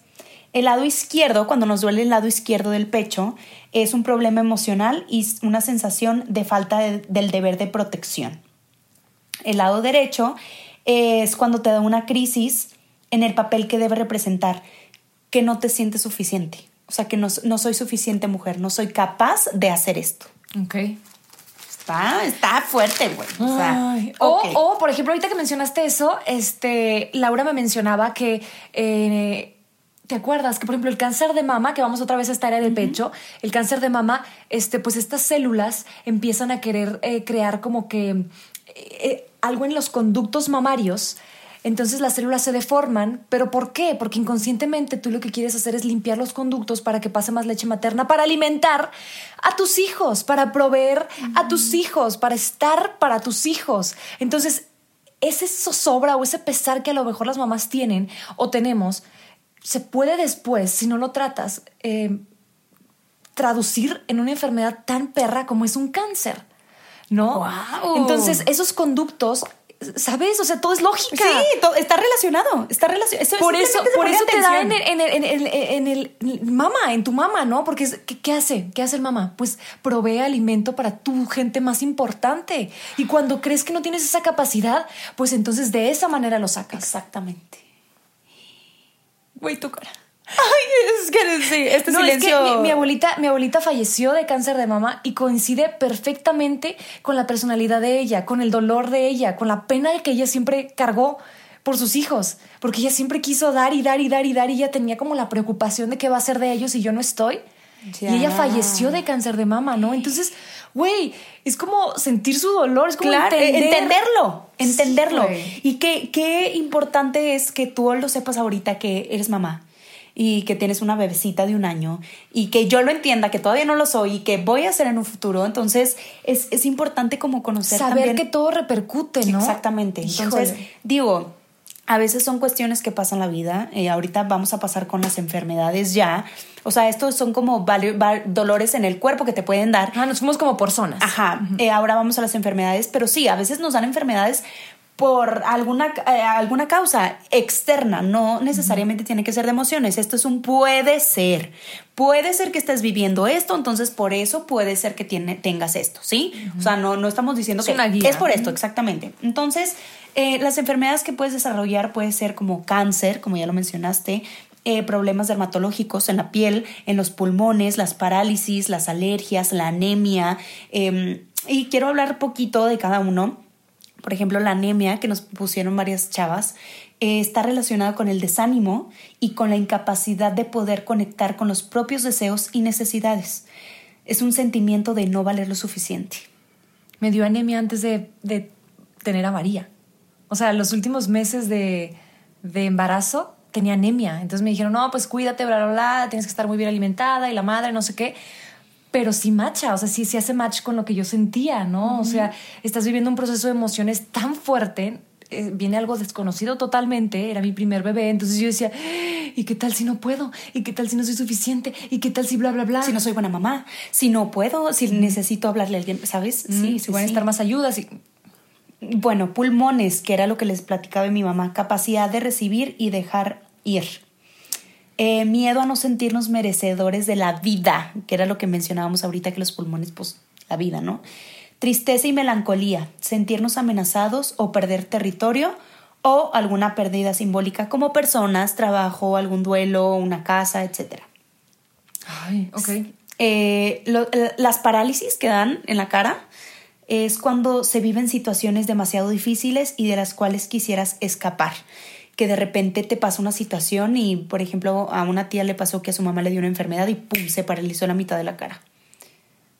El lado izquierdo, cuando nos duele el lado izquierdo del pecho, es un problema emocional y una sensación de falta de, del deber de protección. El lado derecho es cuando te da una crisis en el papel que debe representar, que no te sientes suficiente. O sea, que no, no soy suficiente mujer, no soy capaz de hacer esto. Ok. Está, está fuerte, güey. O, sea, okay. o, o, por ejemplo, ahorita que mencionaste eso, este, Laura me mencionaba que... Eh, ¿Te acuerdas que, por ejemplo, el cáncer de mama, que vamos otra vez a esta área del uh-huh. pecho, el cáncer de mama, este, pues estas células empiezan a querer eh, crear como que eh, eh, algo en los conductos mamarios Entonces las células se deforman. ¿Pero por qué? Porque inconscientemente tú lo que quieres hacer es limpiar los conductos para que pase más leche materna, para alimentar a tus hijos, para proveer mm. a tus hijos, para estar para tus hijos. Entonces ese zozobra o ese pesar que a lo mejor las mamás tienen o tenemos, se puede después, si no lo tratas, eh, traducir en una enfermedad tan perra como es un cáncer, ¿no? Wow. Entonces esos conductos, ¿sabes? O sea, todo es lógica. Sí, todo, está relacionado. Está relacionado. Eso, por eso, por eso te da en el, en, el, en, el, en, el, en el mama, en tu mama, ¿no? Porque es, ¿qué, ¿qué hace? ¿Qué hace el mama? Pues provee alimento para tu gente más importante. Y cuando crees que no tienes esa capacidad, pues entonces de esa manera lo sacas. Exactamente. Güey, tu cara. Ay, es que sí, este no, silencio. Es que mi, mi abuelita, mi abuelita falleció de cáncer de mama y coincide perfectamente con la personalidad de ella, con el dolor de ella, con la pena que ella siempre cargó por sus hijos, porque ella siempre quiso dar y dar y dar y dar y ella tenía como la preocupación de qué va a ser de ellos si yo no estoy. Ya. Y ella falleció de cáncer de mama, ¿no? Entonces, güey, es como sentir su dolor, es como claro, entender. entenderlo, entenderlo. Sí, y qué qué importante es que tú lo sepas ahorita que eres mamá. Y que tienes una bebecita de un año y que yo lo entienda, que todavía no lo soy y que voy a ser en un futuro. Entonces es, es importante como conocer, saber también que todo repercute, ¿no? Exactamente. Entonces, Híjole. digo, a veces son cuestiones que pasan la vida. Eh, ahorita vamos a pasar con las enfermedades ya. O sea, estos son como val- val- dolores en el cuerpo que te pueden dar. Ah, nos fuimos como por zonas. Ajá. Uh-huh. Eh, ahora vamos a las enfermedades. Pero sí, a veces nos dan enfermedades por alguna, eh, alguna causa externa, no necesariamente tiene que ser de emociones. Esto es un puede ser. Puede ser que estés viviendo esto, entonces por eso puede ser que tiene, tengas esto, ¿sí? Uh-huh. O sea, no, no estamos diciendo es que una guía. Es por esto, exactamente. Entonces, eh, las enfermedades que puedes desarrollar puede ser como cáncer, como ya lo mencionaste, Eh, problemas dermatológicos en la piel, en los pulmones, las parálisis, las alergias, la anemia. Eh, y quiero hablar poquito de cada uno. Por ejemplo, la anemia que nos pusieron varias chavas eh, está relacionada con el desánimo y con la incapacidad de poder conectar con los propios deseos y necesidades. Es un sentimiento de no valer lo suficiente. Me dio anemia antes de, de tener a María. O sea, los últimos meses de, de embarazo tenía anemia. Entonces me dijeron, no, pues cuídate, bla, bla, bla, tienes que estar muy bien alimentada y la madre, no sé qué. Pero sí macha, o sea, sí, sí hace match con lo que yo sentía, ¿no? Uh-huh. O sea, estás viviendo un proceso de emociones tan fuerte, eh, viene algo desconocido totalmente, era mi primer bebé, entonces yo decía, ¿y qué tal si no puedo? ¿Y qué tal si no soy suficiente? ¿Y qué tal si bla, bla, bla? Si no soy buena mamá, si no puedo, si uh-huh. necesito hablarle a alguien, ¿sabes? Uh-huh. Sí, sí, si van sí. a estar más ayudas. Y... Bueno, pulmones, que era lo que les platicaba de mi mamá, capacidad de recibir y dejar ir. Eh, miedo a no sentirnos merecedores de la vida, que era lo que mencionábamos ahorita, que los pulmones, pues, la vida, ¿no? Tristeza y melancolía, sentirnos amenazados o perder territorio o alguna pérdida simbólica como personas, trabajo, algún duelo, una casa, etcétera. Ay, ok. Eh, lo, las parálisis que dan en la cara es cuando se viven situaciones demasiado difíciles y de las cuales quisieras escapar. Que de repente te pasa una situación y, por ejemplo, a una tía le pasó que a su mamá le dio una enfermedad y ¡pum! Se paralizó la mitad de la cara.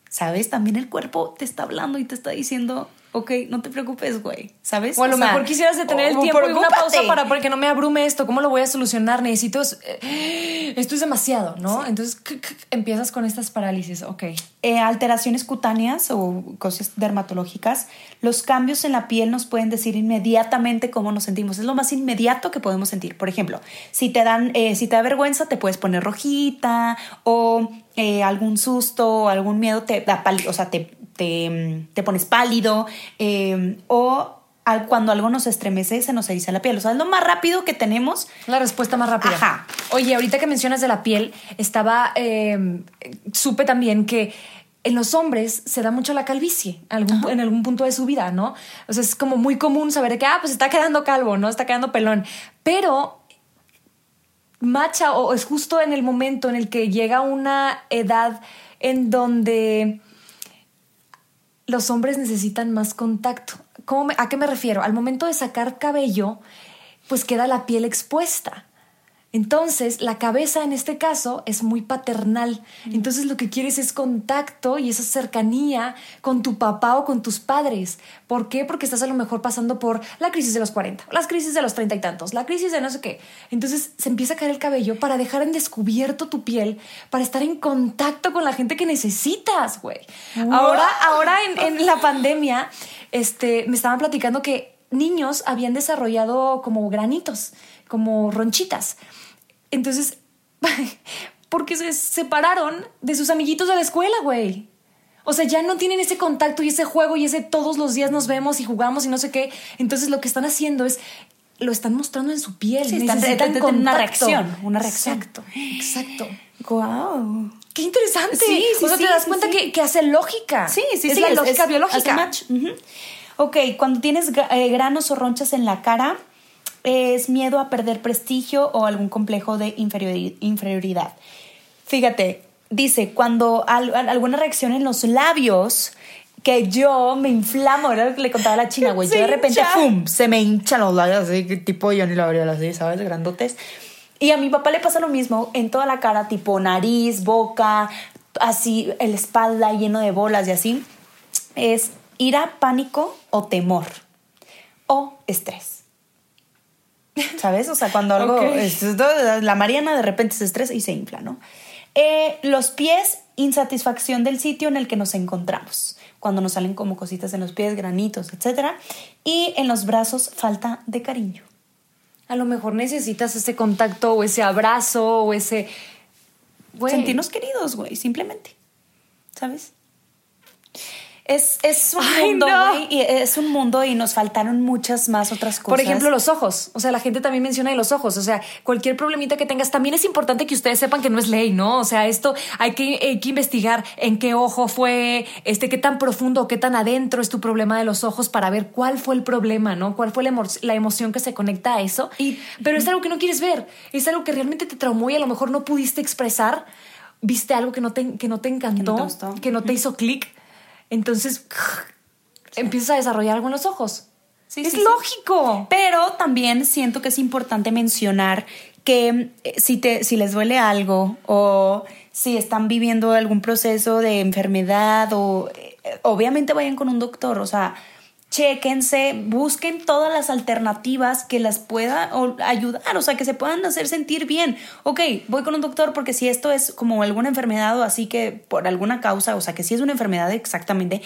¿Sabes? También el cuerpo te está hablando y te está diciendo, ok, no te preocupes, güey, ¿sabes? O a lo o sea, mejor quisieras detener el tiempo preocúpate. Y una pausa para, para que no me abrume esto. ¿Cómo lo voy a solucionar? Necesito... Eh, esto es demasiado, ¿no? Sí. Entonces c- c- empiezas con estas parálisis, ok. Eh, alteraciones cutáneas o cosas dermatológicas. Los cambios en la piel nos pueden decir inmediatamente cómo nos sentimos. Es lo más inmediato que podemos sentir. Por ejemplo, si te dan, eh, si te da vergüenza, te puedes poner rojita o... Eh, algún susto, algún miedo te da pali- o sea, te, te, te pones pálido eh, o al, cuando algo nos estremece se nos eriza la piel. O sea, es lo más rápido que tenemos. La respuesta más rápida. Ajá. Oye, ahorita que mencionas de la piel, estaba eh, supe también que en los hombres se da mucho la calvicie algún, en algún punto de su vida, ¿no? O sea, es como muy común saber que, ah, pues está quedando calvo, ¿no? Está quedando pelón. Pero... macha o es justo en el momento en el que llega una edad en donde los hombres necesitan más contacto. ¿Cómo me, ¿A qué me refiero? Al momento de sacar cabello, pues queda la piel expuesta. Entonces, la cabeza en este caso es muy paternal. Entonces, lo que quieres es contacto y esa cercanía con tu papá o con tus padres. ¿Por qué? Porque estás a lo mejor pasando por la crisis de los cuarenta, las crisis de los treinta y tantos, la crisis de no sé qué. Entonces, se empieza a caer el cabello para dejar en descubierto tu piel, para estar en contacto con la gente que necesitas, güey. Wow. Ahora, ahora en, en la pandemia, este, me estaban platicando que niños habían desarrollado como granitos, como ronchitas. Entonces, porque se separaron de sus amiguitos de la escuela, güey. O sea, ya no tienen ese contacto y ese juego y ese todos los días nos vemos y jugamos y no sé qué. Entonces, lo que están haciendo es, lo están mostrando en su piel. Sí, necesitan contacto. Una reacción, una reacción. Exacto, exacto. Wow. ¡Qué interesante! Sí, sí, o sea, sí, te das cuenta sí, sí. Que, que hace lógica. Sí, sí, es sí. La es la lógica biológica. Hace match. Uh-huh. Ok, cuando tienes eh, granos o ronchas en la cara... es miedo a perder prestigio o algún complejo de inferioridad. Fíjate, dice, cuando al, alguna reacción en los labios, que yo me inflamo, era lo que le contaba a la China, güey. Yo de repente, ¡fum!, se me hinchan los labios así, tipo Johnny Laboriel, así, ¿sabes? Grandotes. Y a mi papá le pasa lo mismo en toda la cara, tipo nariz, boca, así, el espalda lleno de bolas y así. Es ira, pánico o temor o estrés. ¿Sabes? O sea, cuando algo... Okay. Es, la Mariana de repente se estresa y se infla, ¿no? Eh, los pies, insatisfacción del sitio en el que nos encontramos. Cuando nos salen como cositas en los pies, granitos, etcétera. Y en los brazos, falta de cariño. A lo mejor necesitas ese contacto o ese abrazo o ese... Güey. Sentirnos queridos, güey, simplemente. ¿Sabes? Es, es un Ay, mundo, no. wey, y es un mundo y nos faltaron muchas más otras cosas. Por ejemplo, los ojos. O sea, la gente también menciona de los ojos. O sea, cualquier problemita que tengas, también es importante que ustedes sepan que no es ley, ¿no? O sea, esto hay que, hay que investigar en qué ojo fue, este, qué tan profundo o qué tan adentro es tu problema de los ojos para ver cuál fue el problema, ¿no? Cuál fue la, emo- la emoción que se conecta a eso. Y, pero es algo que no quieres ver. Es algo que realmente te traumó y a lo mejor no pudiste expresar. Viste algo que no te, que no te encantó, que no te gustó, que no te hizo clic. Entonces, sí. empiezas a desarrollar algo en los ojos. Sí, es sí, lógico. Sí. Pero también siento que es importante mencionar que si, te, si les duele algo o si están viviendo algún proceso de enfermedad, o obviamente vayan con un doctor. O sea, chéquense, busquen todas las alternativas que las pueda ayudar, o sea, que se puedan hacer sentir bien. Ok, voy con un doctor porque si esto es como alguna enfermedad o así que por alguna causa, o sea, que si es una enfermedad exactamente,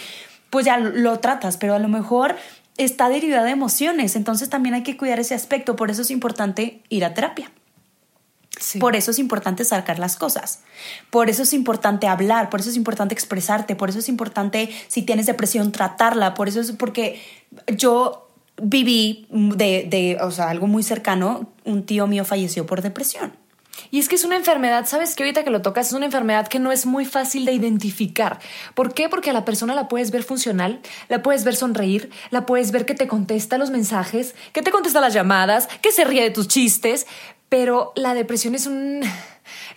pues ya lo tratas, pero a lo mejor está derivada de emociones. Entonces también hay que cuidar ese aspecto. Por eso es importante ir a terapia. Sí. Por eso es importante sacar las cosas. Por eso es importante hablar. Por eso es importante expresarte. Por eso es importante, si tienes depresión, tratarla. Por eso es porque yo viví de, de, o sea, algo muy cercano. Un tío mío falleció por depresión. Y es que es una enfermedad, ¿sabes qué? Ahorita que lo tocas, es una enfermedad que no es muy fácil de identificar. ¿Por qué? Porque a la persona la puedes ver funcional, la puedes ver sonreír, la puedes ver que te contesta los mensajes, que te contesta las llamadas, que se ríe de tus chistes. Pero la depresión es un,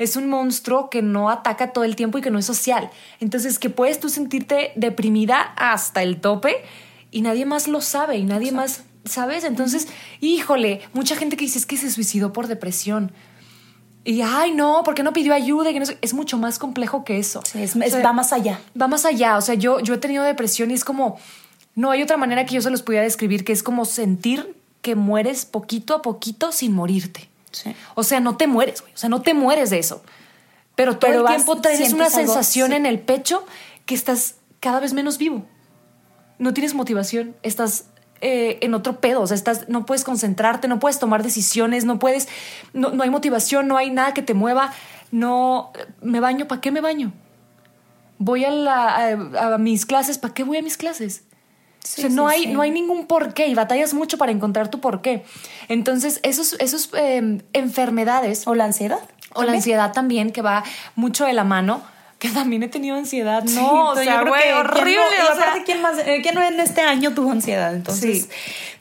es un monstruo que no ataca todo el tiempo y que no es social. Entonces, que puedes tú sentirte deprimida hasta el tope y nadie más lo sabe y nadie más, ¿sabes? Entonces, híjole, mucha gente que dice es que se suicidó por depresión. Y, ay, no, ¿por qué no pidió ayuda? Es mucho más complejo que eso. Sí, es, o sea, es, va más allá. Va más allá. O sea, yo, yo he tenido depresión y es como... No hay otra manera que yo se los pudiera describir, que es como sentir que mueres poquito a poquito sin morirte. Sí. O sea, no te mueres, güey. O sea, no te mueres de eso. Pero todo Pero el tiempo vas, tienes una sensación algo, sí. en el pecho que estás cada vez menos vivo. No tienes motivación, estás eh, en otro pedo. O sea, estás, no puedes concentrarte, no puedes tomar decisiones, no puedes, no, no hay motivación, no hay nada que te mueva. No, me baño, ¿para qué me baño? Voy a, la, a, a mis clases, ¿para qué voy a mis clases? Sí, o sea, sí, no hay, sí. no hay ningún porqué y batallas mucho para encontrar tu porqué. Entonces, esos, esos eh, enfermedades... O la ansiedad. O también. La ansiedad también, que va mucho de la mano. Que también he tenido ansiedad. Sí, no, o sea, güey, horrible. ¿Quién no, o sea, aparte, ¿quién más, eh, ¿quién en este año tuvo ansiedad? Entonces, sí.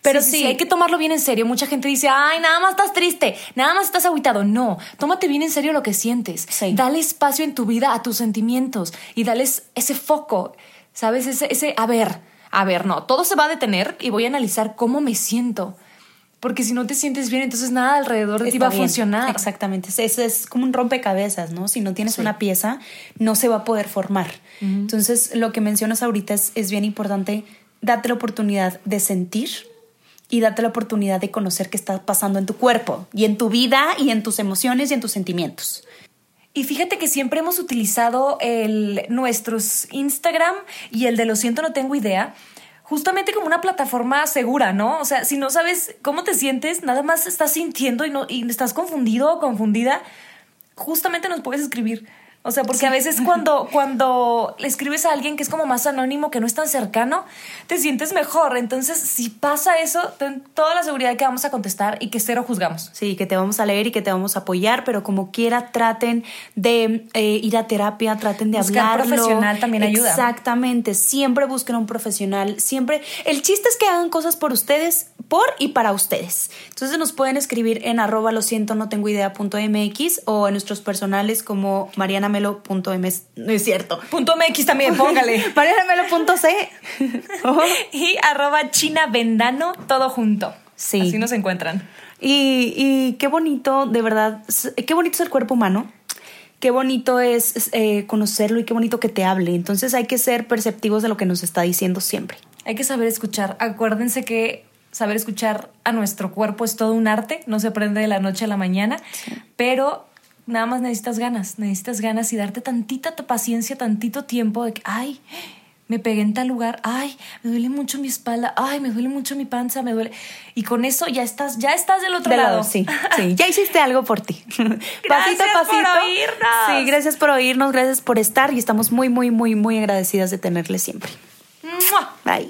Pero sí, sí, sí, sí, hay que tomarlo bien en serio. Mucha gente dice, ay, nada más estás triste, nada más estás agüitado. No, tómate bien en serio lo que sientes. Sí. Dale espacio en tu vida a tus sentimientos y dale ese foco, ¿sabes? Ese, ese a ver... A ver, no, todo se va a detener y voy a analizar cómo me siento. Porque si no te sientes bien, entonces nada alrededor de ti va a funcionar. Exactamente. Eso es como un rompecabezas, ¿no? Si no tienes sí. una pieza, no se va a poder formar. Uh-huh. Entonces, lo que mencionas ahorita es, es bien importante. Date la oportunidad de sentir y date la oportunidad de conocer qué está pasando en tu cuerpo y en tu vida y en tus emociones y en tus sentimientos. Y fíjate que siempre hemos utilizado el, nuestros Instagram y el de Lo Siento, No Tengo Idea, justamente como una plataforma segura, ¿no? O sea, si no sabes cómo te sientes, nada más estás sintiendo y, no, y estás confundido o confundida, justamente nos puedes escribir. O sea, porque sí. a veces cuando, cuando le escribes a alguien que es como más anónimo, que no es tan cercano, te sientes mejor. Entonces, si pasa eso, ten toda la seguridad que vamos a contestar y que cero juzgamos. Sí, que te vamos a leer y que te vamos a apoyar, pero como quiera, traten de eh, ir a terapia, traten de buscar hablarlo. Buscar profesional también ayuda. Exactamente. Siempre busquen a un profesional. Siempre. El chiste es que hagan cosas por ustedes, por y para ustedes. Entonces, nos pueden escribir en arroba lo siento, no tengo idea punto mx o en nuestros personales como Mariana Melo punto m x, no es cierto. Punto M X también, póngale. Mariana Melo punto c oh. y arroba China Vendano, todo junto. Sí. Así nos encuentran. Y, y qué bonito, de verdad, qué bonito es el cuerpo humano. Qué bonito es eh, conocerlo y qué bonito que te hable. Entonces hay que ser perceptivos de lo que nos está diciendo siempre. Hay que saber escuchar. Acuérdense que saber escuchar a nuestro cuerpo es todo un arte. No se aprende de la noche a la mañana, sí. pero... Nada más necesitas ganas, necesitas ganas y darte tantita paciencia, tantito tiempo de que, ay, me pegué en tal lugar, ay, me duele mucho mi espalda, ay, me duele mucho mi panza, me duele. Y con eso ya estás, ya estás del otro de lado. lado. Sí, sí, ya hiciste algo por ti. Gracias pasito a pasito. Por oírnos. Sí, gracias por oírnos, gracias por estar y estamos muy, muy, muy, muy agradecidas de tenerles siempre. ¡Mua! Bye.